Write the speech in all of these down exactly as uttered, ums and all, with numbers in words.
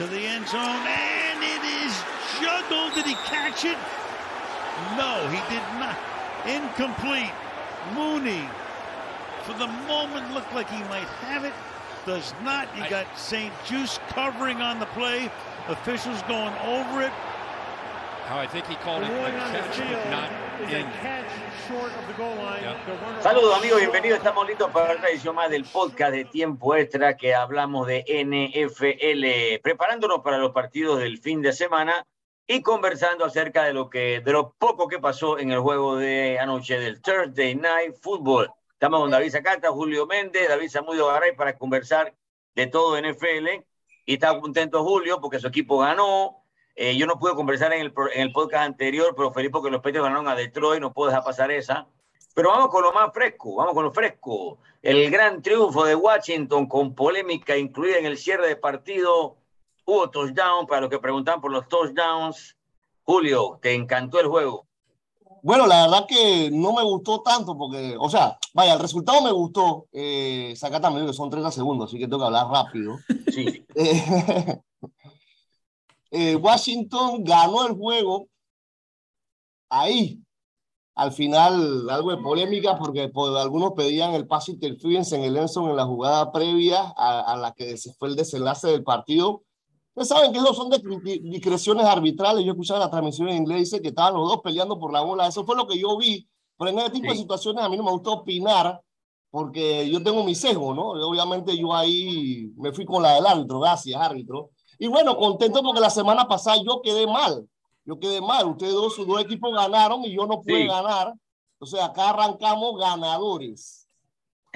to the end zone, and it is juggled. Did he catch it? No, he did not. Incomplete. Mooney, for the moment, looked like he might have it. Does not. You got Saint Juice covering on the play. Officials going over it. How I think he called it a catch, but not in. Yeah. Saludos, amigos, bienvenidos. Estamos listos para otra edición más del podcast de Tiempo Extra, que hablamos de N F L, preparándonos para los partidos del fin de semana y conversando acerca de lo que, de lo poco que pasó en el juego de anoche del Thursday Night Football. Estamos con David Sakata, Julio Méndez, David Zamudio Garay para conversar de todo N F L. Y estaba contento Julio porque su equipo ganó. Eh, yo no pude conversar en el, en el podcast anterior, pero feliz porque los Patriots ganaron a Detroit. No puedo dejar pasar esa. Pero vamos con lo más fresco, vamos con lo fresco. El gran triunfo de Washington con polémica incluida en el cierre de partido. Hubo touchdown, para los que preguntan por los touchdowns. Julio, ¿te encantó el juego? Bueno, la verdad que no me gustó tanto porque, o sea, vaya, el resultado me gustó. Eh, Sakata me dijo que son treinta segundos, así que tengo que hablar rápido. Sí. Eh, eh, Washington ganó el juego ahí. Al final, algo de polémica porque por, algunos pedían el pass interference en el end zone en la jugada previa a, a la que fue el desenlace del partido. Ustedes saben que eso son discreciones arbitrales. Yo escuchaba la transmisión en inglés, dice que estaban los dos peleando por la bola. Eso fue lo que yo vi. Pero en ese tipo sí. de situaciones a mí no me gusta opinar porque yo tengo mi sesgo, ¿no? Y obviamente yo ahí me fui con la del árbitro. Gracias, árbitro. Y bueno, contento porque la semana pasada yo quedé mal. Yo quedé mal. Ustedes dos, sus dos equipos ganaron y yo no pude sí. ganar. Entonces acá arrancamos ganadores.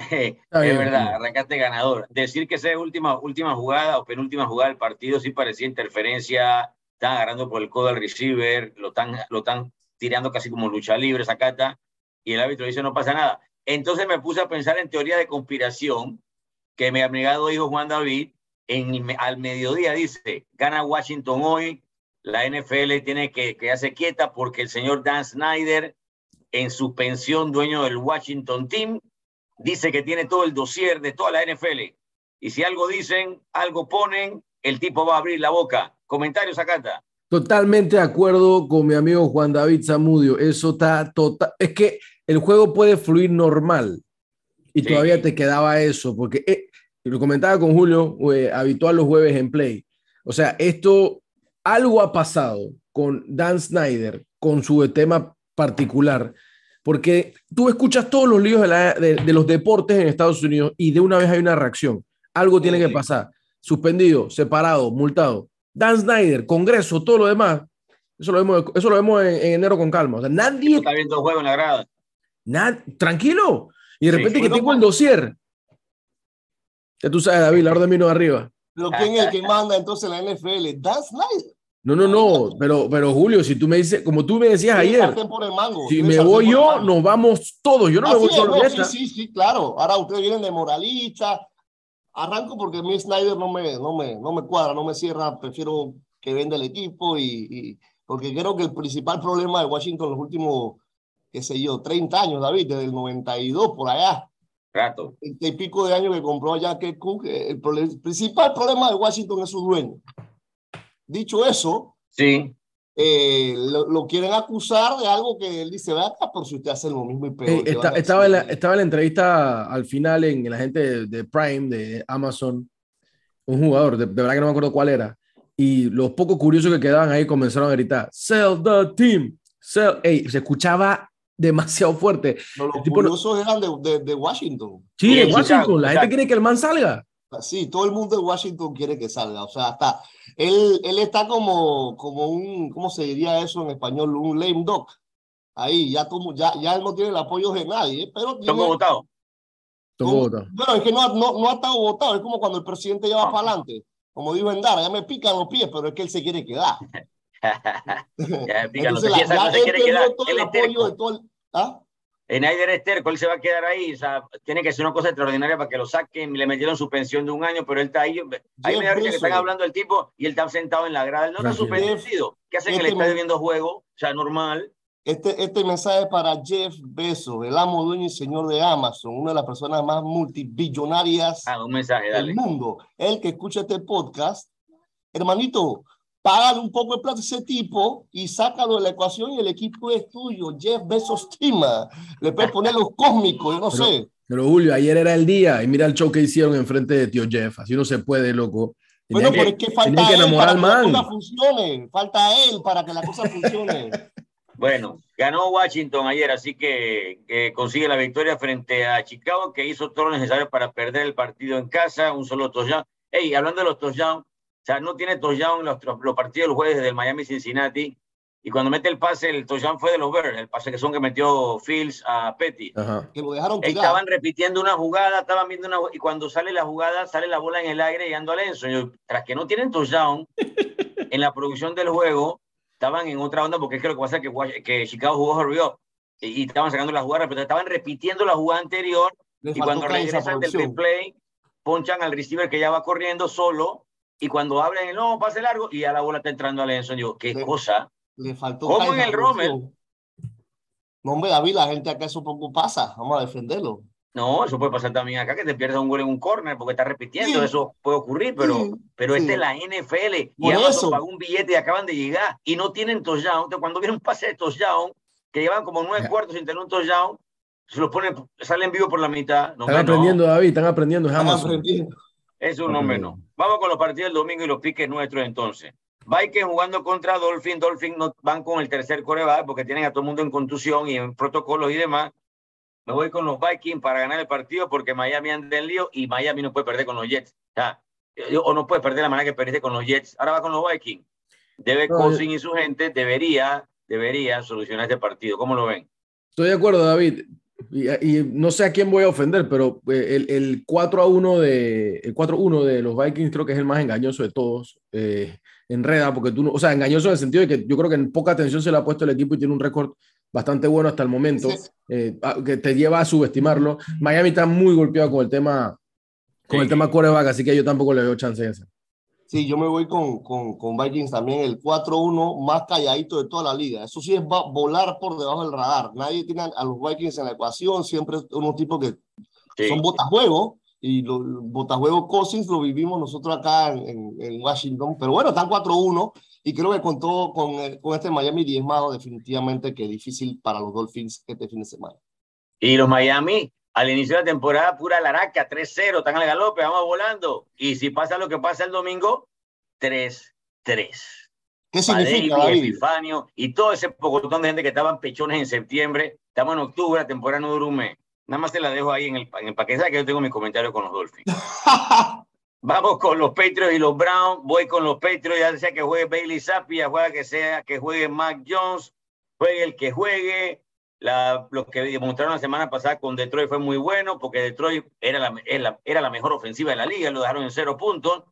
Es verdad, arrancaste ganador. Decir que esa es última, última jugada o penúltima jugada del partido sí parecía interferencia. Están agarrando por el codo al receiver, lo están lo están tirando casi como lucha libre, Sakata, y el árbitro dice no pasa nada. Entonces me puse a pensar en teoría de conspiración que mi amigado hijo Juan David en, al mediodía dice, gana Washington hoy, la N F L tiene que quedarse quieta porque el señor Dan Snyder, en suspensión, dueño del Washington Team, dice que tiene todo el dossier de toda la N F L. Y si algo dicen, algo ponen, el tipo va a abrir la boca. Comentarios, Sakata. Totalmente de acuerdo con mi amigo Juan David Zamudio. Eso está total. Es que el juego puede fluir normal. Y sí. todavía te quedaba eso. Porque eh, lo comentaba con Julio, eh, habitual los jueves en Play. O sea, esto, algo ha pasado con Dan Snyder, con su tema particular. Porque tú escuchas todos los líos de, la, de, de los deportes en Estados Unidos y de una vez hay una reacción. Algo tiene que pasar. Suspendido, separado, multado. Dan Snyder, Congreso, todo lo demás. Eso lo vemos, eso lo vemos en, en enero con calma. O sea, nadie... Está viendo el juego en la grada. Nad, tranquilo. Y de repente sí, que tengo el dossier. Ya tú sabes, David, la orden vino de arriba. Pero ¿quién es el que manda entonces la N F L? Dan Snyder. No, no, no, pero, pero Julio, si tú me dices, como tú me decías sí, ayer, si me voy yo, nos vamos todos, yo no Así me voy es, solo. No, sí, sí, sí, claro, ahora ustedes vienen de moralista, arranco porque mi Snyder no me, no, me, no me cuadra, no me cierra, prefiero que venda el equipo y, y porque creo que el principal problema de Washington en los últimos, qué sé yo, treinta años, David, desde el noventa y dos por allá, Rato. El, el pico de años que compró a Jack Cook, el, problem, el principal problema de Washington es su dueño. Dicho eso, sí. eh, lo, lo quieren acusar de algo que él dice, va acá por si usted hace lo mismo y peor. Eh, está, estaba, en la, estaba en la entrevista al final en, en la gente de, de Prime, de Amazon, un jugador, de, de verdad que no me acuerdo cuál era, y los pocos curiosos que quedaban ahí comenzaron a gritar, sell the team, sell, ey, se escuchaba demasiado fuerte. No, los tipo, curiosos eran de, de, de Washington. Sí, de Washington, Chicago, la Chicago. Gente quiere que el man salga. Sí, todo el mundo de Washington quiere que salga, o sea, hasta él, él está como, como un, ¿cómo se diría eso en español? Un lame duck, ahí, ya, tomo, ya, ya él no tiene el apoyo de nadie, pero tiene... ¿Tengo votado? Tengo votado. Bueno, es que no, no, no ha estado votado, es como cuando el presidente ya va para adelante, como dijo Endara, ya me pican los pies, pero es que él se quiere quedar. ya pican los pies, no se quiere quedar, él es terco. ¿Ah? Snyder es terco, él se va a quedar ahí, o sea, tiene que ser una cosa extraordinaria para que lo saquen, le metieron suspensión de un año, pero él está ahí, ahí me da risa que están hablando del tipo y él está sentado en la grada, él no está suspendido, ¿qué hacen este que le está viendo juego? O sea, normal. Este, este mensaje es para Jeff Bezos, el amo, dueño y señor de Amazon, una de las personas más multibillonarias ah, un mensaje, dale. Del mundo, el que escucha este podcast hermanito, págale un poco de plata a ese tipo y sácalo de la ecuación y el equipo es tuyo. Jeff Bezos Tima. Le puedes poner los cósmicos, yo no pero, sé. Pero Julio, ayer era el día y mira el show que hicieron enfrente de tío Jeff. Así no se puede, loco. Bueno, pero es que falta él para que la cosa funcione. Falta él para que la cosa funcione. Bueno, ganó Washington ayer, así que, que consigue la victoria frente a Chicago, que hizo todo lo necesario para perder el partido en casa, un solo touchdown. Hey, hablando de los touchdowns, o sea, no tiene touchdown los, los partidos del jueves del Miami-Cincinnati, y cuando mete el pase, el touchdown fue de los Bears, el pase que son que metió Fields a Petty. Ajá. Que lo dejaron tirar. Estaban repitiendo una jugada, estaban viendo una y cuando sale la jugada, sale la bola en el aire y ando a Lenzo. Yo, tras que no tienen touchdown en la producción del juego, estaban en otra onda, porque es que lo que pasa es que, que Chicago jugó hurry up y, y estaban sacando la jugada, pero estaban repitiendo la jugada anterior. Les y cuando regresan del replay, ponchan al receiver que ya va corriendo solo, y cuando abren el no, pase largo, y ya la bola está entrando a Lenson. Yo, qué le, cosa. Le faltó como en el Rommel. No, hombre, David, la gente acá eso poco pasa. Vamos a defenderlo. No, eso puede pasar también acá, que te pierdas un gol en un corner porque estás repitiendo, sí. Eso puede ocurrir, pero, sí. pero sí. Esta es la N F L. Por y eso pagó un billete y acaban de llegar y no tienen touchdown. Entonces, cuando viene un pase de touchdown, que llevan como nueve yeah. cuartos sin tener un touchdown, se los ponen, salen vivos por la mitad. No, están aprendiendo, no. David, están aprendiendo. Están aprendiendo. Eso no menos. Vamos con los partidos del domingo y los piques nuestros entonces. Vikings jugando contra Dolphins. Dolphins no van con el tercer quarterback porque tienen a todo el mundo en contusión y en protocolos y demás. Me voy con los Vikings para ganar el partido porque Miami anda en lío y Miami no puede perder con los Jets. O, sea, o no puede perder la manera que perdiste con los Jets. Ahora va con los Vikings. Debe no, Cousin yo... y su gente debería, debería solucionar este partido. ¿Cómo lo ven? Estoy de acuerdo, David. Y, y no sé a quién voy a ofender, pero el, el cuatro a uno de, el cuatro a uno de los Vikings creo que es el más engañoso de todos. Eh, enreda, porque tú no, o sea, engañoso en el sentido de que yo creo que en poca atención se le ha puesto el equipo y tiene un récord bastante bueno hasta el momento, eh, que te lleva a subestimarlo. Miami está muy golpeado con el tema con sí. el tema quarterback, así que yo tampoco le veo chance a ese. Sí, yo me voy con, con, con Vikings también, el cuatro uno más calladito de toda la liga. Eso sí es va, volar por debajo del radar. Nadie tiene a, a los Vikings en la ecuación, siempre unos tipos que sí. son botajuegos, y los botajuegos Cousins lo vivimos nosotros acá en, en Washington, pero bueno, están cuatro uno, y creo que con todo, con, con este Miami diezmado, definitivamente que es difícil para los Dolphins este fin de semana. Y los Miami... Al inicio de la temporada, pura laraca, tres cero, están al galope, vamos volando. Y si pasa lo que pasa el domingo, tres tres. ¿Qué significa, David? Epifanio y todo ese pocotón de gente que estaban pechones en septiembre. Estamos en octubre, la temporada no dura un mes. Nada más te la dejo ahí en el, en el paquete, que yo tengo mis comentarios con los Dolphins. Vamos con los Patriots y los Browns. Voy con los Patriots, ya sea que juegue Bailey Zapia, juega que sea que juegue Mac Jones, juegue el que juegue. La, lo que demostraron la semana pasada con Detroit fue muy bueno, porque Detroit era la, era, era la mejor ofensiva de la liga, lo dejaron en cero puntos.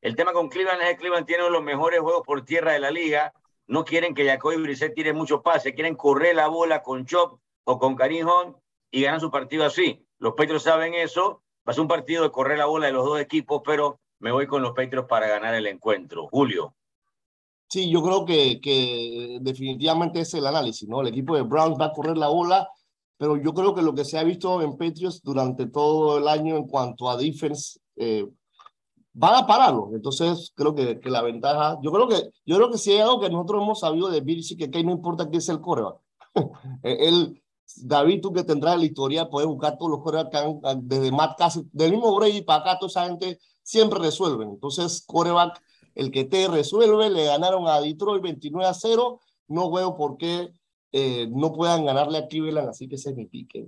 El tema con Cleveland es que Cleveland tiene uno de los mejores juegos por tierra de la liga. No quieren que Jacoby Brissett tire muchos pases, quieren correr la bola con Chop o con Kareem Hunt y ganan su partido así. Los Patriots saben eso. Va a ser un partido de correr la bola de los dos equipos, pero me voy con los Patriots para ganar el encuentro. Julio. Sí, yo creo que, que definitivamente es el análisis, ¿no? El equipo de Browns va a correr la bola, pero yo creo que lo que se ha visto en Patriots durante todo el año en cuanto a defense, eh, van a pararlo. Entonces, creo que, que la ventaja... Yo creo que, yo creo que sí hay algo que nosotros hemos sabido de Virgil, que, que no importa quién es el quarterback. Él, David, tú que tendrás la historia, puedes buscar todos los quarterbacks desde Matt Cassidy, del mismo Brady para acá, toda esa gente siempre resuelven. Entonces, quarterback... El que te resuelve, le ganaron a Detroit veintinueve a cero. No veo por qué eh, no puedan ganarle a Cleveland, así que ese es mi pique.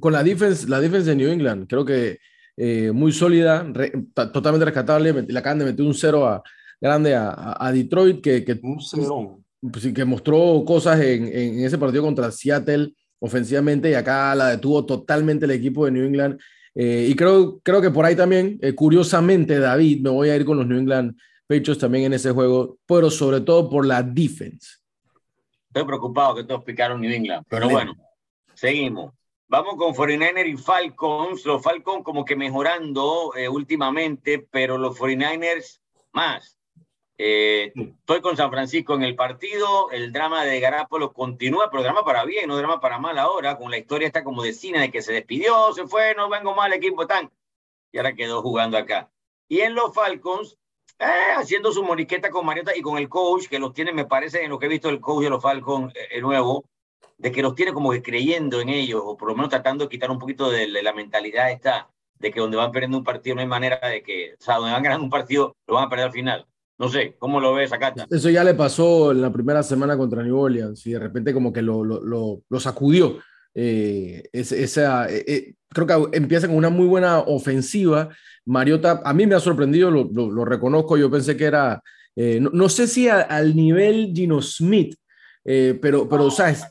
Con la defense, la defense de New England, creo que eh, muy sólida, re, totalmente rescatable. Le acaban de meter un cero a, grande a, a Detroit, que, que, un cero. Pues, que mostró cosas en, en ese partido contra Seattle ofensivamente, y acá la detuvo totalmente el equipo de New England. Eh, y creo, creo que por ahí también, eh, curiosamente, David, me voy a ir con los New England Patriots también en ese juego, pero sobre todo por la defense. Estoy preocupado que todos picaron New England, pero sí. Bueno, seguimos. Vamos con cuarenta y nueve ers y Falcons. Los Falcons como que mejorando eh, últimamente, pero los cuarenta y nueve ers más. Eh, estoy con San Francisco en el partido, el drama de Garoppolo continúa, pero drama para bien, no drama para mal ahora, con la historia está como de cine, de que se despidió, se fue, no vengo mal, equipo tan, y ahora quedó jugando acá. Y en los Falcons, Eh, haciendo su moniqueta con Mariota y con el coach, que los tiene, me parece, en lo que he visto el coach de los Falcons, el nuevo, de que los tiene como que creyendo en ellos, o por lo menos tratando de quitar un poquito de, de la mentalidad esta, de que donde van perdiendo un partido no hay manera de que, o sea, donde van ganando un partido lo van a perder al final. No sé, ¿cómo lo ves, Sakata? Eso ya le pasó en la primera semana contra New Orleans y de repente como que lo, lo, lo, lo sacudió. Eh, es, esa, eh, creo que empieza con una muy buena ofensiva. Mariota, a mí me ha sorprendido, lo, lo, lo reconozco, yo pensé que era, eh, no, no sé si a, al nivel Geno Smith, eh, pero, pero, o sea, es,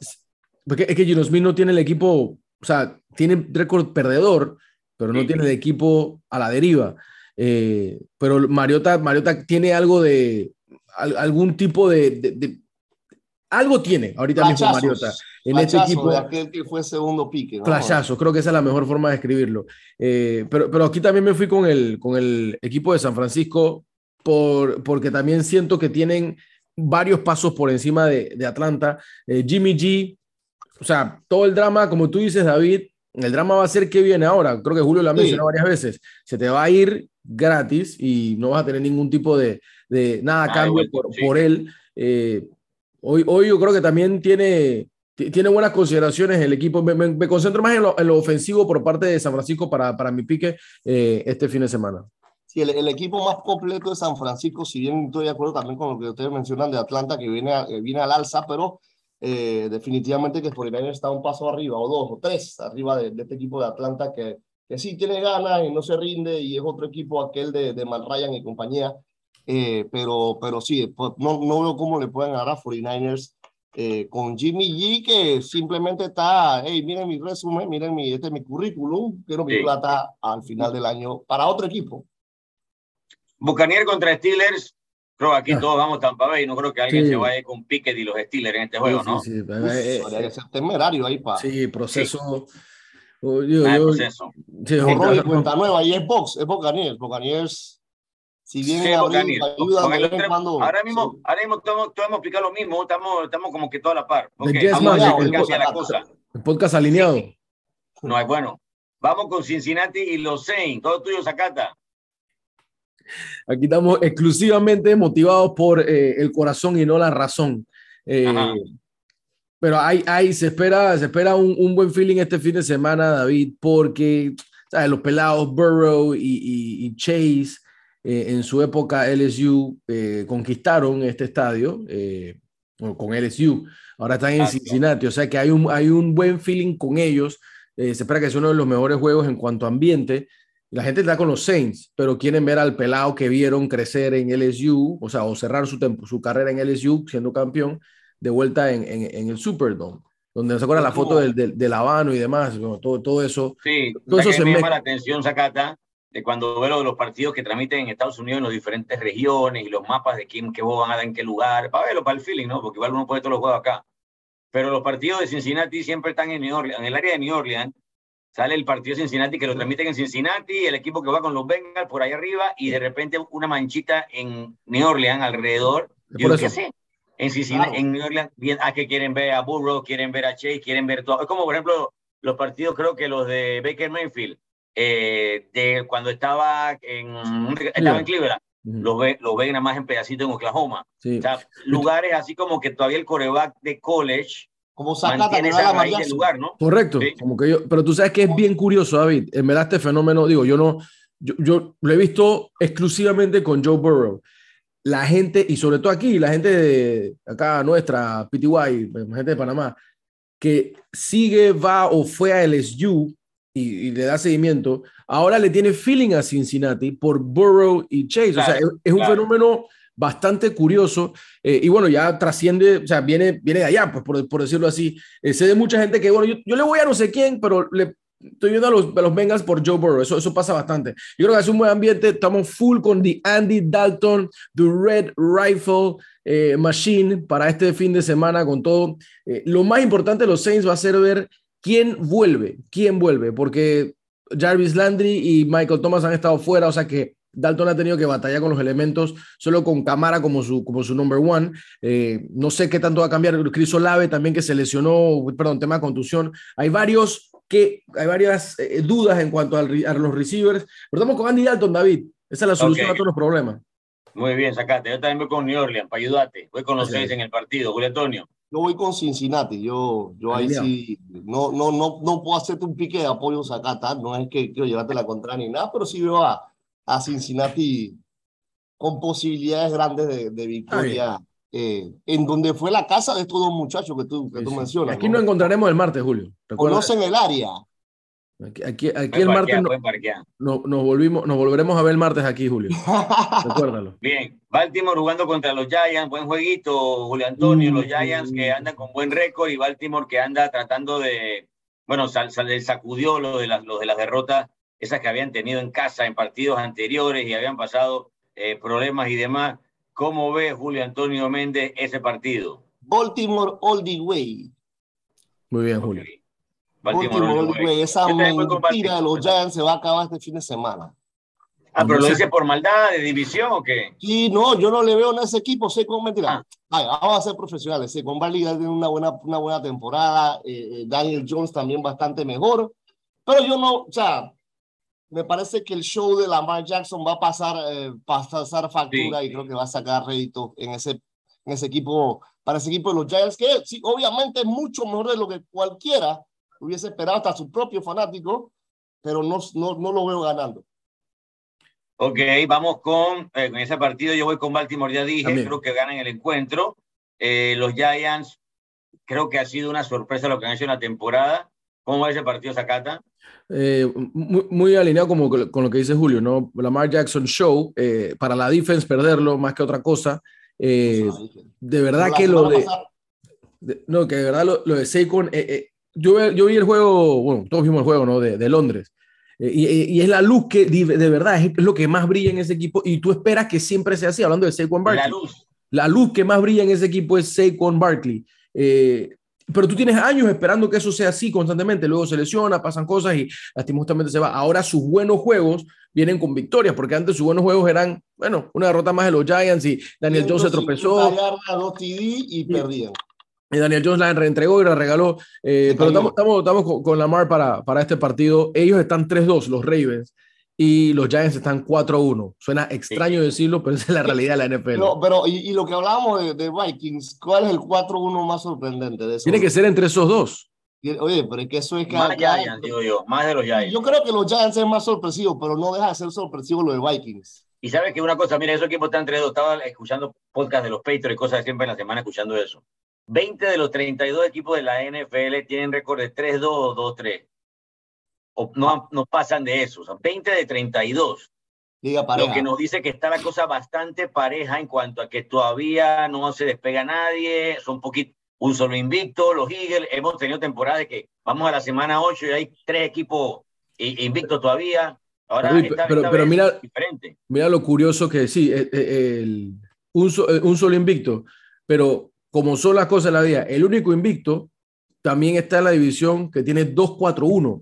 es que Geno Smith no tiene el equipo, o sea, tiene récord perdedor, pero no sí. tiene el equipo a la deriva. Eh, pero Mariota, Mariota tiene algo de, algún tipo de, de, de algo tiene ahorita Flashazos. mismo Mariota en Flashazos, este equipo, aquel que fue segundo pique, ¿no? Flashazo, creo que esa es la mejor forma de describirlo. Eh, pero, pero aquí también me fui con el, con el equipo de San Francisco por, porque también siento que tienen varios pasos por encima de, de Atlanta. Eh, Jimmy G, o sea, todo el drama, como tú dices, David, el drama va a ser qué viene ahora. Creo que Julio lo ha mencionado sí. varias veces. Se te va a ir gratis y no vas a tener ningún tipo de, de nada a cambio ah, por, sí. por él. Eh, hoy, hoy yo creo que también tiene, tiene buenas consideraciones el equipo. Me, me, me concentro más en lo, en lo ofensivo por parte de San Francisco para, para mi pique eh, este fin de semana. Sí, el, el equipo más completo de San Francisco, si bien estoy de acuerdo también con lo que ustedes mencionan de Atlanta, que viene, a, viene al alza, pero eh, definitivamente que por el año está un paso arriba, o dos, o tres, arriba de, de este equipo de Atlanta que que sí tiene ganas y no se rinde, y es otro equipo aquel de, de Matt Ryan y compañía, eh, pero, pero sí, no, no veo cómo le pueden ganar a cuarenta y nueve ers eh, con Jimmy G, que simplemente está, hey, miren mi resumen, miren mi, este es mi currículum, quiero mi sí. plata al final del año para otro equipo. Buccaneers contra Steelers, creo que aquí ah. todos vamos a Tampa Bay, no creo que alguien sí. se vaya con Pickett y los Steelers en este sí, juego, sí, ¿no? Sí, sí. Uf, eh, habría que ser temerario ahí para... Sí, proceso... Sí. Oh, yo, ah, yo, pues sí, horror y cuenta nueva y es box, es Buccaneers, Buccaneers si bien sí, Buccaneers. Ayuda, Buccaneers. Mando, ahora mismo, sí. ahora mismo todos hemos explicado lo mismo, estamos, estamos como que toda la par. Okay, vamos ya, el, podcast, la cosa. el podcast alineado. Sí. No es bueno. Vamos con Cincinnati y los Saints, todo tuyo, Sakata. Aquí estamos exclusivamente motivados por eh, el corazón y no la razón. Eh, Ajá. Pero hay, hay, se espera, se espera un, un buen feeling este fin de semana, David, porque ¿sabes? Los pelados Burrow y, y, y Chase eh, en su época L S U eh, conquistaron este estadio eh, con L S U. Ahora están en Cincinnati, o sea que hay un, hay un buen feeling con ellos. Eh, se espera que sea uno de los mejores juegos en cuanto a ambiente. La gente está con los Saints, pero quieren ver al pelado que vieron crecer en L S U, o sea, o cerrar su, tempo, su carrera en L S U siendo campeón, de vuelta en, en, en el Superdome, donde se acuerdan la foto del, del, del Habano y demás, todo, todo eso. Sí, todo eso se me llama la atención, Sakata, de cuando veo lo de los partidos que transmiten en Estados Unidos en las diferentes regiones y los mapas de quién, qué van a dar en qué lugar, para verlo, para el feeling, ¿no? Porque igual uno puede todos los juegos acá. Pero los partidos de Cincinnati siempre están en New Orleans, en el área de New Orleans. Sale el partido de Cincinnati que lo transmiten en Cincinnati, el equipo que va con los Bengals por ahí arriba, y de repente una manchita en New Orleans alrededor. Yo qué sé. En Cincinnati, claro. En New Orleans, a que quieren ver a Burrow, quieren ver a Chase, quieren ver todo. Es como, por ejemplo, los partidos, creo que los de Baker Mayfield, eh, de cuando estaba en, estaba en Cleveland, uh-huh. los, ve, los ven nada más en pedacitos en Oklahoma. Sí. O sea, lugares así como que todavía el coreback de college como mantiene esa raíz del lugar, ¿no? Correcto. Sí. Como que yo, pero tú sabes que es bien curioso, David, en verdad este fenómeno, digo, yo no, yo, yo lo he visto exclusivamente con Joe Burrow. La gente, y sobre todo aquí, la gente de acá nuestra, P T Y, gente de Panamá, que sigue, va o fue a L S U y, y le da seguimiento, ahora le tiene feeling a Cincinnati por Burrow y Chase. Claro, o sea, es, es un claro. fenómeno bastante curioso. Eh, y bueno, ya trasciende, o sea, viene, viene de allá, pues por, por decirlo así. Eh, sé de mucha gente que, bueno, yo, yo le voy a no sé quién, pero le... Estoy viendo a los, a los Bengals por Joe Burrow, eso, eso pasa bastante. Yo creo que es un buen ambiente, estamos full con The Andy Dalton, The Red Rifle eh, Machine para este fin de semana con todo. Eh, lo más importante de los Saints va a ser ver quién vuelve, quién vuelve, porque Jarvis Landry y Michael Thomas han estado fuera, o sea que Dalton ha tenido que batallar con los elementos, solo con Camara como su, como su number one. Eh, no sé qué tanto va a cambiar. Chris Olave también que se lesionó, perdón, tema de contusión. Hay varios... que hay varias eh, dudas en cuanto al, a los receivers, pero estamos con Andy Dalton, David. Esa es la solución okay. a todos los problemas. Muy bien, Sakata. Yo también voy con New Orleans para ayudarte. Voy con los sí. seis en el partido. Julio Antonio. Yo voy con Cincinnati. Yo, yo ahí Ay, sí no, no, no, no puedo hacerte un pique de apoyo, Sakata. No es que quiero llevarte la contraria ni nada, pero sí veo a, a Cincinnati con posibilidades grandes de, de victoria. Eh, en donde fue la casa de estos dos muchachos que tú, que sí, tú sí. mencionas. Aquí nos encontraremos el martes, Julio. ¿Recuerdas? Conocen el área. Aquí, aquí, aquí el parquear, martes no, nos, volvimos, nos volveremos a ver el martes aquí, Julio. Recuérdalo. Bien, Baltimore jugando contra los Giants. Buen jueguito, Julio Antonio. Mm. Los Giants que andan con buen récord y Baltimore que anda tratando de... Bueno, sal, sal, sacudió lo de, las, lo de las derrotas esas que habían tenido en casa en partidos anteriores y habían pasado eh, problemas y demás. ¿Cómo ve Julio Antonio Méndez ese partido? Baltimore all the way. Muy bien, Julio. Okay. Baltimore, esa mentira de los Giants se va a acabar este fin de semana. Ah, pero lo dice por maldad de división o qué. Y no, yo no le veo en ese equipo, sé cómo mentira. Ah. Ay, vamos a ser profesionales. Saquon Barkley tiene una buena, una buena temporada. Eh, Daniel Jones también bastante mejor. Pero yo no, o sea, me parece que el show de Lamar Jackson va a pasar, eh, va a pasar factura sí, y sí. creo que va a sacar rédito en ese, en ese equipo, para ese equipo de los Giants, que sí, obviamente es mucho mejor de lo que cualquiera hubiese esperado, hasta su propio fanático, pero no, no, no lo veo ganando. Ok, vamos con, eh, con ese partido. Yo voy con Baltimore, ya dije, también. Creo que ganan el encuentro. Eh, los Giants, creo que ha sido una sorpresa lo que han hecho en la temporada. ¿Cómo va ese partido, Sakata? Eh, muy, muy alineado como con lo que dice Julio, ¿no? Lamar Jackson show, eh, para la defense perderlo más que otra cosa. Eh, de verdad que lo de, de... No, que de verdad lo, lo de Saquon... Eh, eh, Yo, yo vi el juego, bueno, todos vimos el juego, ¿no? De, de Londres. Eh, y, y es la luz que, de verdad, es lo que más brilla en ese equipo. Y tú esperas que siempre sea así, hablando de Saquon Barkley. La luz. La luz que más brilla en ese equipo es Saquon Barkley. Eh, pero tú tienes años esperando que eso sea así constantemente. Luego se lesiona, pasan cosas y lastimosamente se va. Ahora sus buenos juegos vienen con victorias, porque antes sus buenos juegos eran, bueno, una derrota más de los Giants y Daniel Jones se tropezó. Y perdían. Daniel Jones la reentregó y la regaló, eh, pero estamos, estamos, estamos con, con Lamar para, para este partido. Ellos están tres dos, los Ravens, y los Giants están cuatro uno. Suena extraño decirlo, pero esa es la realidad de la N F L. No, pero y, y lo que hablábamos de, de Vikings, ¿cuál es el cuatro uno más sorprendente de eso? Tiene que ser entre esos dos. Oye, pero es que eso es... Más cada... Giants, digo yo, más de los Giants. Yo creo que los Giants es más sorpresivo, pero no deja de ser sorpresivo lo de Vikings. Y sabes que una cosa, mira, esos equipos están entre dos. Estaba escuchando podcast de los Patriots y cosas siempre en la semana escuchando eso. veinte de los treinta y dos equipos de la N F L tienen récord de tres dos o dos tres. O no, no pasan de eso. O sea, veinte de treinta y dos. Liga pareja. Lo que nos dice que está la cosa bastante pareja en cuanto a que todavía no se despega nadie. Son poquito, un solo invicto. Los Eagles hemos tenido temporadas de que vamos a la semana ocho y hay tres equipos invictos todavía. Ahora pero, esta, pero, esta pero mira, es diferente. Mira lo curioso que sí, el, el, un, un solo invicto, pero... Como son las cosas en la vida, el único invicto también está en la división que tiene dos cuatro uno.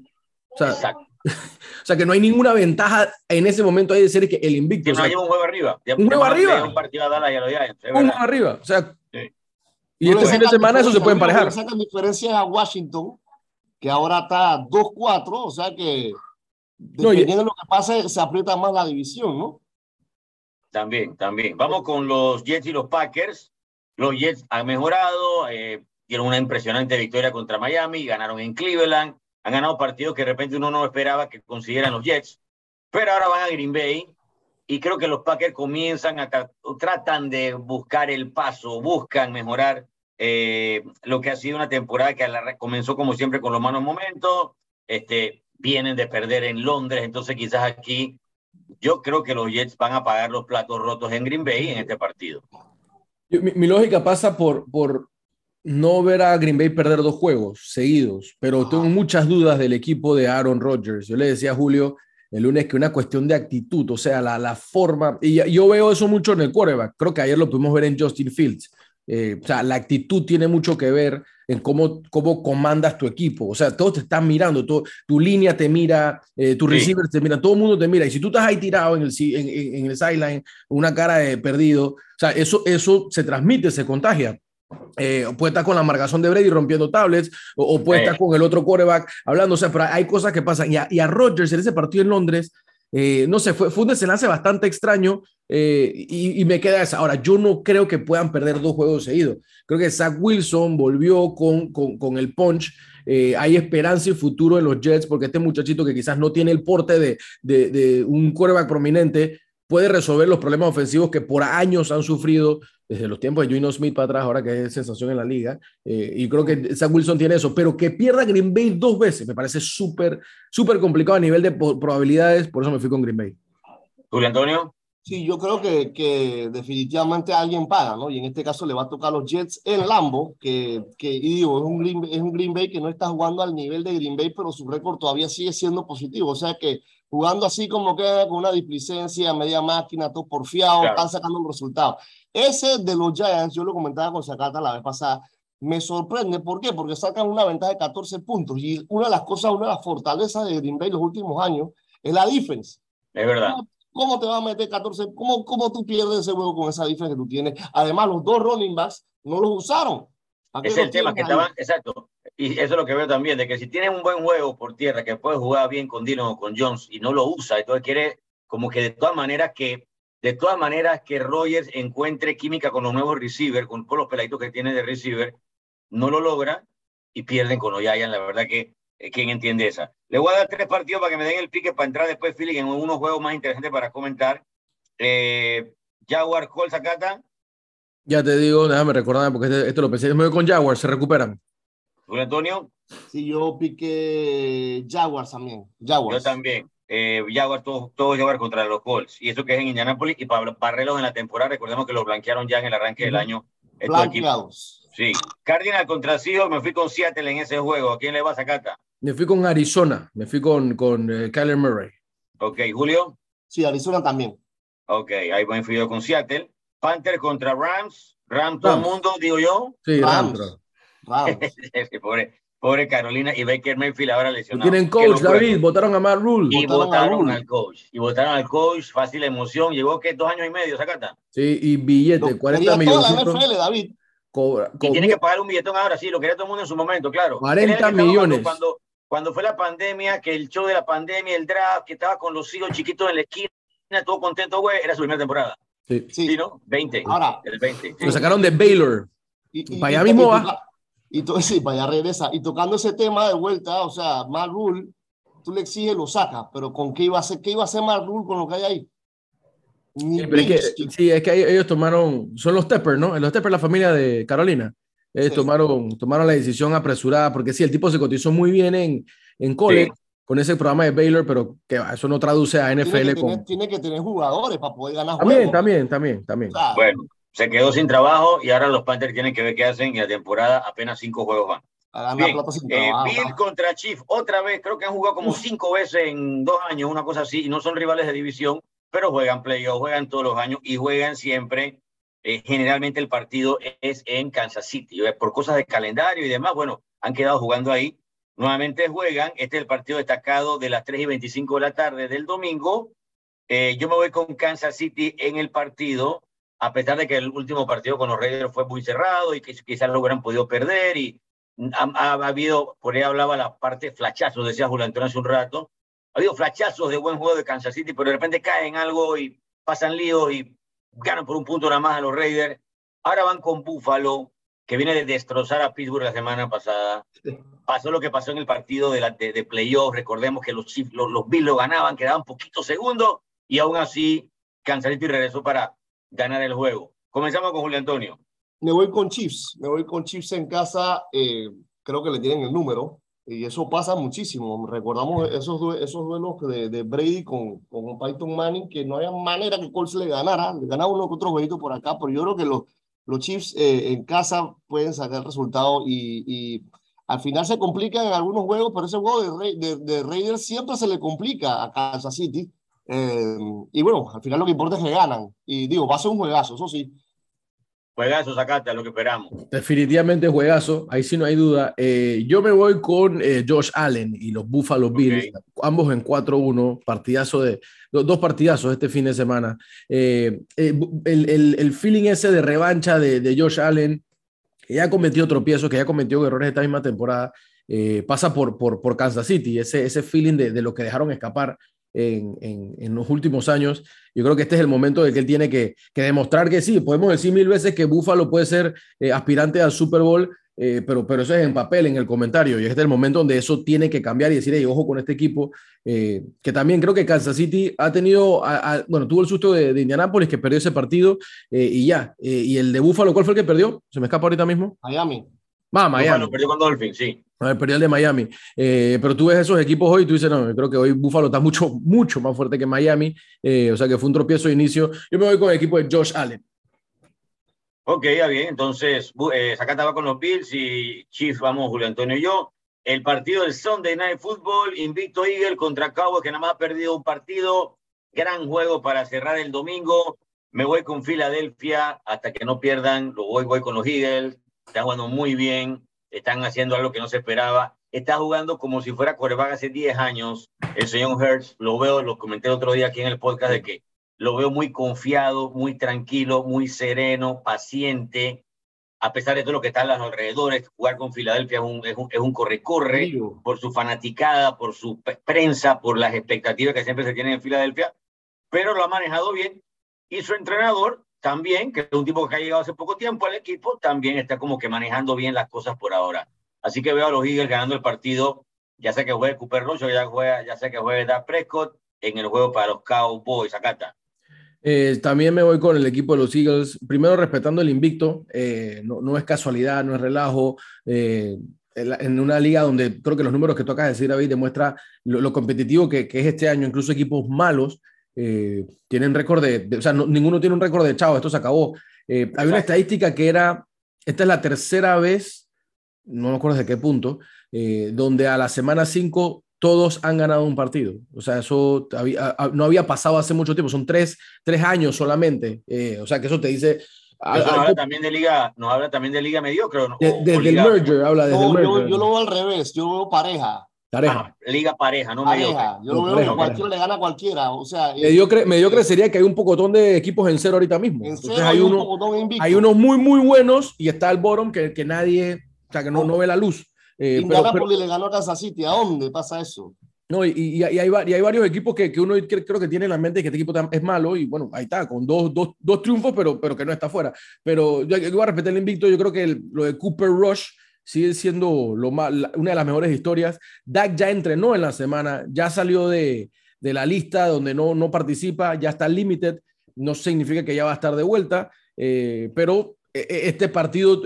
O sea, exacto. O sea que no hay ninguna ventaja en ese momento ahí de ser que el invicto. Que no, o sea, lleva un juego arriba. Ya, un juego arriba. Un partido a Dallas y a los Giants. Un juego arriba. O sea, sí. Y bueno, este fin de semana eso se puede emparejar. Sacan diferencias a Washington, que ahora está dos cuatro. O sea que dependiendo no, de lo que pase, se aprieta más la división, ¿no? También, también. Vamos con los Jets y los Packers. Los Jets han mejorado, eh, dieron una impresionante victoria contra Miami, ganaron en Cleveland, han ganado partidos que de repente uno no esperaba que consiguieran los Jets, pero ahora van a Green Bay y creo que los Packers comienzan a tratan de buscar el paso, buscan mejorar eh, lo que ha sido una temporada que comenzó como siempre con los malos momentos, este, vienen de perder en Londres, entonces quizás aquí yo creo que los Jets van a pagar los platos rotos en Green Bay en este partido. Mi, mi lógica pasa por, por no ver a Green Bay perder dos juegos seguidos, pero tengo muchas dudas del equipo de Aaron Rodgers. Yo le decía a Julio el lunes que una cuestión de actitud, o sea, la, la forma, y yo veo eso mucho en el quarterback, creo que ayer lo pudimos ver en Justin Fields, eh, o sea, la actitud tiene mucho que ver en cómo, cómo comandas tu equipo, o sea, todos te están mirando, todo, tu línea te mira, eh, tus sí. receivers te miran, todo el mundo te mira, y si tú estás ahí tirado en el, en, en el sideline, una cara de perdido, o sea, eso, eso se transmite, se contagia. Eh, puede estar con la marcación de Brady rompiendo tablets, o, o puede sí. estar con el otro quarterback hablando, o sea, pero hay cosas que pasan, y a, y a Rodgers en ese partido en Londres, Eh, no sé, fue, fue un desenlace bastante extraño eh, y, y me queda esa. Ahora, yo no creo que puedan perder dos juegos seguidos. Creo que Zach Wilson volvió con, con, con el punch. Eh, hay esperanza y futuro en los Jets porque este muchachito que quizás no tiene el porte de, de, de un quarterback prominente puede resolver los problemas ofensivos que por años han sufrido desde los tiempos de Geno Smith para atrás, ahora que es sensación en la liga. Eh, y creo que Zach Wilson tiene eso, pero que pierda Green Bay dos veces me parece súper, súper complicado a nivel de probabilidades, por eso me fui con Green Bay. Julio Antonio. Sí, yo creo que, que definitivamente alguien paga, ¿no? Y en este caso le va a tocar a los Jets en Lambo, que, que y digo, es un, Green, es un Green Bay que no está jugando al nivel de Green Bay, pero su récord todavía sigue siendo positivo, o sea que jugando así como que con una displicencia, media máquina, todo porfiado, claro, están sacando un resultado. Ese de los Giants, yo lo comentaba con Sakata la vez pasada, me sorprende. ¿Por qué? Porque sacan una ventaja de catorce puntos. Y una de las cosas, una de las fortalezas de Green Bay los últimos años es la defense. Es verdad. ¿Cómo, cómo te vas a meter catorce? ¿Cómo, cómo tú pierdes ese juego con esa defense que tú tienes? Además, los dos running backs no los usaron. Es el tema que estaban, exacto. Y eso es lo que veo también, de que si tienes un buen juego por tierra, que puedes jugar bien con Dino o con Jones y no lo usa, entonces quiere como que de todas maneras que de todas maneras que Rodgers encuentre química con los nuevos receivers, con, con los peladitos que tiene de receiver, no lo logra y pierden con O'Yan. La verdad que, ¿quién entiende esa? Le voy a dar tres partidos para que me den el pique para entrar después, Philly, en unos juegos más interesantes para comentar. Eh, Jaguar, Col, Sakata. Ya te digo, déjame recordar, porque esto este lo pensé. Me voy con Jaguars, se recuperan. ¿Tú, Antonio? Sí, yo piqué Jaguars también. Jaguars. Yo también. Eh, Jaguars, todos todo Jaguars contra los Colts. Y eso que es en Indianápolis y para barrerlos en la temporada. Recordemos que los blanquearon ya en el arranque uh-huh. del año. Blanqueados. Sí. Cardinal contra Seahawks, me fui con Seattle en ese juego. ¿A quién le vas a Cata? Me fui con Arizona. Me fui con, con eh, Kyler Murray. Ok, Julio. Sí, Arizona también. Ok, ahí me fui yo con Seattle. Panther contra Rams. Rams todo el mundo, digo yo. Sí, Rams. Rams. Wow. pobre, pobre Carolina y Baker Mayfield ahora lesionado. Tienen coach, David, votaron a Matt Rhule. Y votaron, votaron al coach. Y votaron al coach, fácil emoción. Llegó que dos años y medio, Sakata. Sí, y billete, lo, cuarenta millones. Toda la N F L, David. Cobra, cobra. Y tiene que pagar un billetón ahora, sí, lo quería todo el mundo en su momento, claro. cuarenta millones. Cuando, cuando fue la pandemia, que el show de la pandemia, el draft, que estaba con los hijos chiquitos en la esquina, todo contento, güey, era su primera temporada. Sí, sí. ¿Sí, no? veinte. Ahora. El veinte. Sí. Lo sacaron de Baylor. Y, y, para allá y, mismo y, va. Y todo sí, para allá regresa. Y tocando ese tema de vuelta, o sea, Matt Rhule, tú le exiges, lo sacas, pero ¿con qué iba a hacer? ¿Qué iba a hacer Matt Rhule con lo que hay ahí? Ni sí, es que, sí, es que ellos tomaron, son los Tepper, ¿no? Los Tepper, la familia de Carolina. Ellos sí. tomaron, tomaron la decisión apresurada, porque sí, el tipo se cotizó muy bien en, en college. Sí. Con ese programa de Baylor, pero que eso no traduce a N F L. Tiene que, con... tener, tiene que tener jugadores para poder ganar juegos. También, también, también. O sea, bueno, se quedó sin trabajo y ahora los Panthers tienen que ver qué hacen y la temporada apenas cinco juegos van. A Bien, plata sin eh, trabajo, Bill contra Chief, otra vez, creo que han jugado como cinco veces en dos años, una cosa así, y no son rivales de división, pero juegan playoff, juegan todos los años y juegan siempre. Eh, generalmente el partido es en Kansas City, por cosas de calendario y demás, bueno, han quedado jugando ahí. Nuevamente juegan, este es el partido destacado de las tres y veinticinco de la tarde del domingo. Eh, yo me voy con Kansas City en el partido, a pesar de que el último partido con los Raiders fue muy cerrado y que quizás lo hubieran podido perder. Y ha, ha, ha habido, por ahí hablaba la parte flachazos, decía Julio Antonio hace un rato. Ha habido flachazos de buen juego de Kansas City, pero de repente caen algo y pasan líos y ganan por un punto nada más a los Raiders. Ahora van con Buffalo, que viene de destrozar a Pittsburgh la semana pasada. Pasó lo que pasó en el partido de, la, de, de playoff. Recordemos que los Chiefs, los, los Bills lo ganaban, quedaban poquitos segundos y aún así Kansas City regresó para ganar el juego. Comenzamos con Julio Antonio. Me voy con Chiefs, me voy con Chiefs en casa. Eh, creo que le tienen el número y eso pasa muchísimo. Recordamos esos, esos duelos de, de Brady con, con Peyton Manning, que no había manera que Colts le ganara. Le ganaba uno que otro jueguito por acá, pero yo creo que los Los Chiefs eh, en casa pueden sacar resultados y, y al final se complican en algunos juegos, pero ese juego de, de, de Raiders siempre se le complica a Kansas City. Eh, y bueno, al final lo que importa es que ganan. Y digo, va a ser un juegazo, eso sí. Juegazo, Sakata, lo que esperamos. Definitivamente juegazo, ahí sí no hay duda. Eh, yo me voy con eh, Josh Allen y los Buffalo Bills, okay. Ambos en cuatro uno, partidazo de, dos partidazos este fin de semana. Eh, eh, el, el, el feeling ese de revancha de, de Josh Allen, que ya cometió tropiezos, que ya cometió errores esta misma temporada, eh, pasa por, por, por Kansas City, ese, ese feeling de, de lo que dejaron escapar. en, en, en los últimos años. Yo creo que este es el momento de que él tiene que, que demostrar que sí. Podemos decir mil veces que Buffalo puede ser eh, aspirante al Super Bowl, eh, pero, pero eso es en papel, en el comentario. Y este es el momento donde eso tiene que cambiar y decir, hey, ojo con este equipo, eh, que también creo que Kansas City ha tenido, a, a, bueno, tuvo el susto de, de Indianápolis, que perdió ese partido, eh, y ya. Eh, y el de Buffalo, ¿cuál fue el que perdió? Se me escapa ahorita mismo. Miami. Ah, Miami. Buffalo perdió con Dolphins, sí. A ver, perdió el de Miami. Eh, pero tú ves esos equipos hoy y tú dices, no, yo creo que hoy Buffalo está mucho, mucho más fuerte que Miami. Eh, o sea que fue un tropiezo de inicio. Yo me voy con el equipo de Josh Allen. Ok, ya bien. Entonces, eh, Sakata va con los Bills y Chiefs vamos Julio Antonio y yo. El partido del Sunday Night Football, invicto Eagle contra Cowboys, que nada más ha perdido un partido. Gran juego para cerrar el domingo. Me voy con Filadelfia hasta que no pierdan. Lo voy, voy con los Eagles. Están jugando muy bien, están haciendo algo que no se esperaba, está jugando como si fuera quarterback hace diez años, el señor Hurts, lo veo, lo comenté el otro día aquí en el podcast, de que lo veo muy confiado, muy tranquilo, muy sereno, paciente, a pesar de todo lo que está a los alrededores. Jugar con Filadelfia es un, es un, es un corre-corre, por su fanaticada, por su prensa, por las expectativas que siempre se tienen en Filadelfia, pero lo ha manejado bien, y su entrenador también, que es un tipo que ha llegado hace poco tiempo al equipo, también está como que manejando bien las cosas por ahora. Así que veo a los Eagles ganando el partido, ya sea que juegue Cooper Rush, ya, ya sea que juegue Dak Prescott, en el juego para los Cowboys, Sakata. Eh, también me voy con el equipo de los Eagles, primero respetando el invicto, eh, no, no es casualidad, no es relajo, eh, en una liga donde creo que los números que tú acabas de decir, David, demuestra lo, lo competitivo que, que es este año, incluso equipos malos, Eh, tienen récord de, de, o sea, no, ninguno tiene un récord de chavo, esto se acabó. Eh, había una estadística que era, esta es la tercera vez, no me acuerdo de qué punto, eh, donde a la semana cinco todos han ganado un partido. O sea, eso había, no había pasado hace mucho tiempo, son tres, tres años solamente. Eh, o sea, que eso te dice... Eso nos, habla también de liga, nos habla también de liga mediocre. O, de, de, o liga, del merger, o, habla desde no, el merger. Yo, yo lo veo al revés, yo veo pareja. Pareja. Ah, liga pareja, no mediocre. Yo lo veo que cualquiera le gana a cualquiera. O sea, mediocre, mediocre sería que hay un pocotón de equipos en cero ahorita mismo. En cero hay, hay, uno, un hay unos muy, muy buenos y está el bottom que, que nadie, o sea, que no, no ve la luz. Eh, Indianápolis le ganó a Kansas City. ¿A dónde pasa eso? No, y, y, y, hay, y hay varios equipos que, que uno creo que tiene en la mente que este equipo es malo y bueno, ahí está, con dos, dos, dos triunfos, pero, pero que no está fuera. Pero yo, yo voy a respetar el invicto. Yo creo que el, lo de Cooper Rush sigue siendo lo más, una de las mejores historias. Dak ya entrenó en la semana, ya salió de, de la lista donde no, no participa, ya está limited, no significa que ya va a estar de vuelta, eh, pero este partido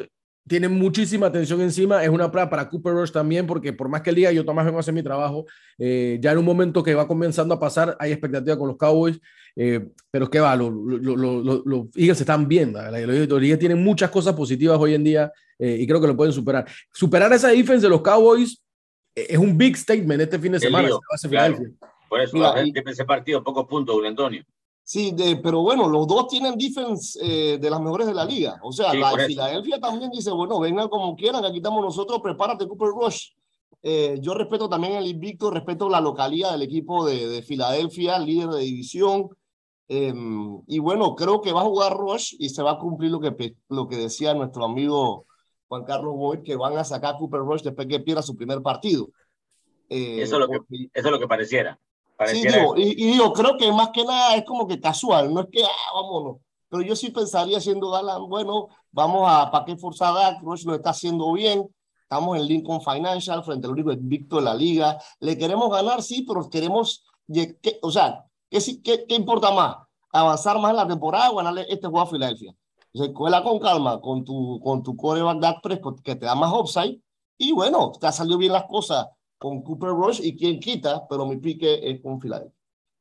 tiene muchísima atención encima, es una prueba para Cooper Rush también, porque por más que él diga, yo Tomás vengo a hacer mi trabajo, eh, ya en un momento que va comenzando a pasar, hay expectativa con los Cowboys, eh, pero es que va, los lo, lo, lo, lo Eagles están bien, ¿vale? Los Eagles tienen muchas cosas positivas hoy en día, eh, y creo que lo pueden superar. Superar esa defensa de los Cowboys es un big statement este fin de semana. Lío, se claro. Por eso, mira, la gente y... ese partido, pocos puntos, Julio Antonio. Sí, de, pero bueno, los dos tienen defense eh, de las mejores de la liga. O sea, sí, la Filadelfia también dice, bueno, vengan como quieran, aquí estamos nosotros, prepárate Cooper Rush. Eh, yo respeto también el invicto, respeto la localía del equipo de, de Filadelfia, líder de división. Eh, y bueno, creo que va a jugar Rush y se va a cumplir lo que, lo que decía nuestro amigo Juan Carlos Boyd, que van a sacar a Cooper Rush después que pierda su primer partido. Eh, eso, es lo que, porque... eso es lo que pareciera. Sí, digo, y, y digo, creo que más que nada es como que casual, no es que, ah, vámonos. Pero yo sí pensaría siendo Galán, bueno, vamos a, ¿para qué forzar a Dak? Rush lo está haciendo bien, estamos en Lincoln Financial, frente al único invicto de la liga, le queremos ganar, sí, pero queremos, que, o sea, ¿qué, qué, ¿qué importa más? ¿Avanzar más en la temporada o ganarle este juego a Filadelfia? O sea, cuela con calma, con tu, con tu quarterback Dak Prescott, que te da más upside, y bueno, te ha salido bien las cosas con Cooper Rush y quien quita, pero mi pique es con Filadelfia.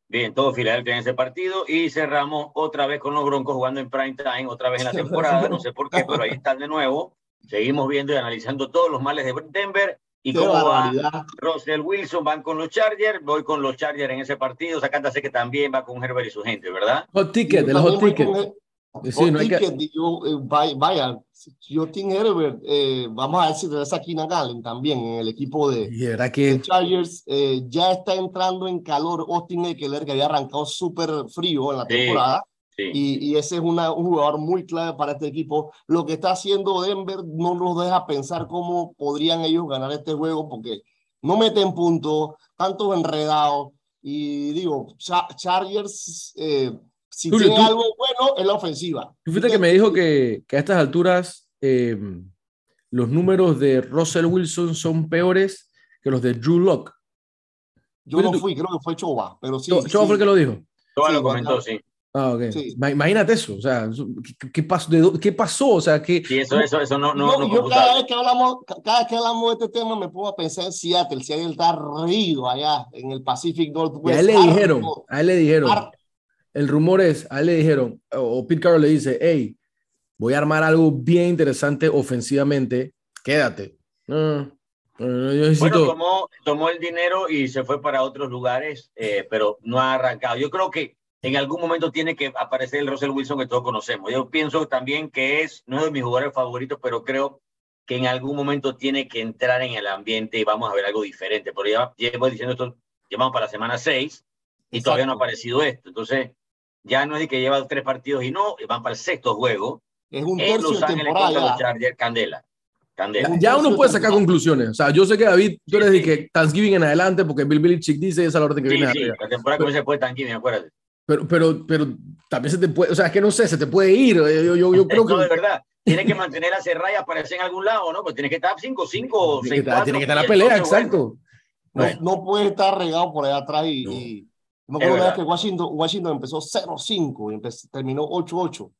Bien, todo Filadelfia en ese partido y cerramos otra vez con los Broncos jugando en prime time, otra vez en la temporada, no sé por qué, pero ahí están de nuevo. Seguimos viendo y analizando todos los males de Denver y qué cómo barbaridad. Va Russell Wilson, van con los Chargers, voy con los Chargers en ese partido, sacándose que también va con Herbert y su gente, ¿verdad? Hot ticket, de los hot ticket. Hot sí, no ticket, que... yo, eh, vaya, yo Tim Herbert, eh, vamos a ver si regresa Keenan Allen también en el equipo de, que... de Chargers, eh, ya está entrando en calor Austin Eckler, que había arrancado súper frío en la temporada, sí, sí. Y, y ese es una, un jugador muy clave para este equipo. Lo que está haciendo Denver no nos deja pensar cómo podrían ellos ganar este juego, porque no meten puntos, tantos enredados, Y digo, Char- Chargers, eh, si Julio, tiene tú, algo bueno, es la ofensiva. Tú fuiste que me dijo que, que a estas alturas eh, los números de Russell Wilson son peores que los de Drew Lock. Yo no tú? fui, creo que fue Choba, pero sí. Choba sí. fue el que lo dijo. Choba sí, lo comentó, no. sí. Ah, okay. Sí. Imagínate eso, o sea, ¿qué, qué, pasó, de, qué pasó? O sea, que sí, eso, eso, eso no, no, no, no yo cada vez, que hablamos, cada vez que hablamos de este tema me pongo a pensar en Seattle. Seattle está arriba allá en el Pacific Northwest. A él le dijeron, a él le dijeron, Ar- el rumor es, a él le dijeron, o Pete Carroll le dice, hey, voy a armar algo bien interesante ofensivamente, quédate. Mm. Bueno, tomó, tomó el dinero y se fue para otros lugares, eh, pero no ha arrancado. Yo creo que en algún momento tiene que aparecer el Russell Wilson que todos conocemos. Yo pienso también que es, no es de mis jugadores favoritos, pero creo que en algún momento tiene que entrar en el ambiente y vamos a ver algo diferente. Pero ya llevo diciendo esto, llevamos para la semana seis y Exacto. todavía no ha aparecido esto. Entonces, ya no es de que lleva tres partidos y no, van para el sexto juego. Es un en Los Ángeles contra los Chargers, Candela. Candela. Ya uno puede sacar conclusiones. O sea, yo sé que David, tú eres de sí, sí. que Thanksgiving en adelante, porque Bill Belichick dice esa es la orden que sí, viene. Sí, sí, la temporada comienza después de Thanksgiving, acuérdate. Pero, pero, pero también se te puede, o sea, es que no sé, se te puede ir. Yo, yo, yo creo no, que. No, de verdad. Tienes que mantener a Serra y aparecer en algún lado, ¿no? Pues tienes que estar cinco cinco Tiene que estar en la pelea, entonces, exacto. Bueno. No, no puede estar regado por allá atrás y. No, y, no creo verdad. que Washington, Washington empezó cero cinco y empezó, terminó ocho ocho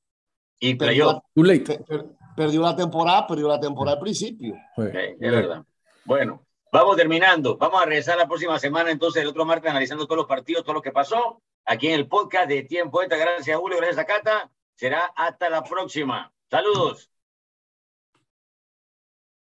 Y perdió, too late. Per, per, perdió la temporada, perdió la temporada al principio. Okay, es verdad. Bueno, vamos terminando. Vamos a regresar la próxima semana, entonces, el otro martes, analizando todos los partidos, todo lo que pasó, aquí en el podcast de Tiempo Extra. Gracias, Julio. Gracias, Sakata. Será hasta la próxima. Saludos.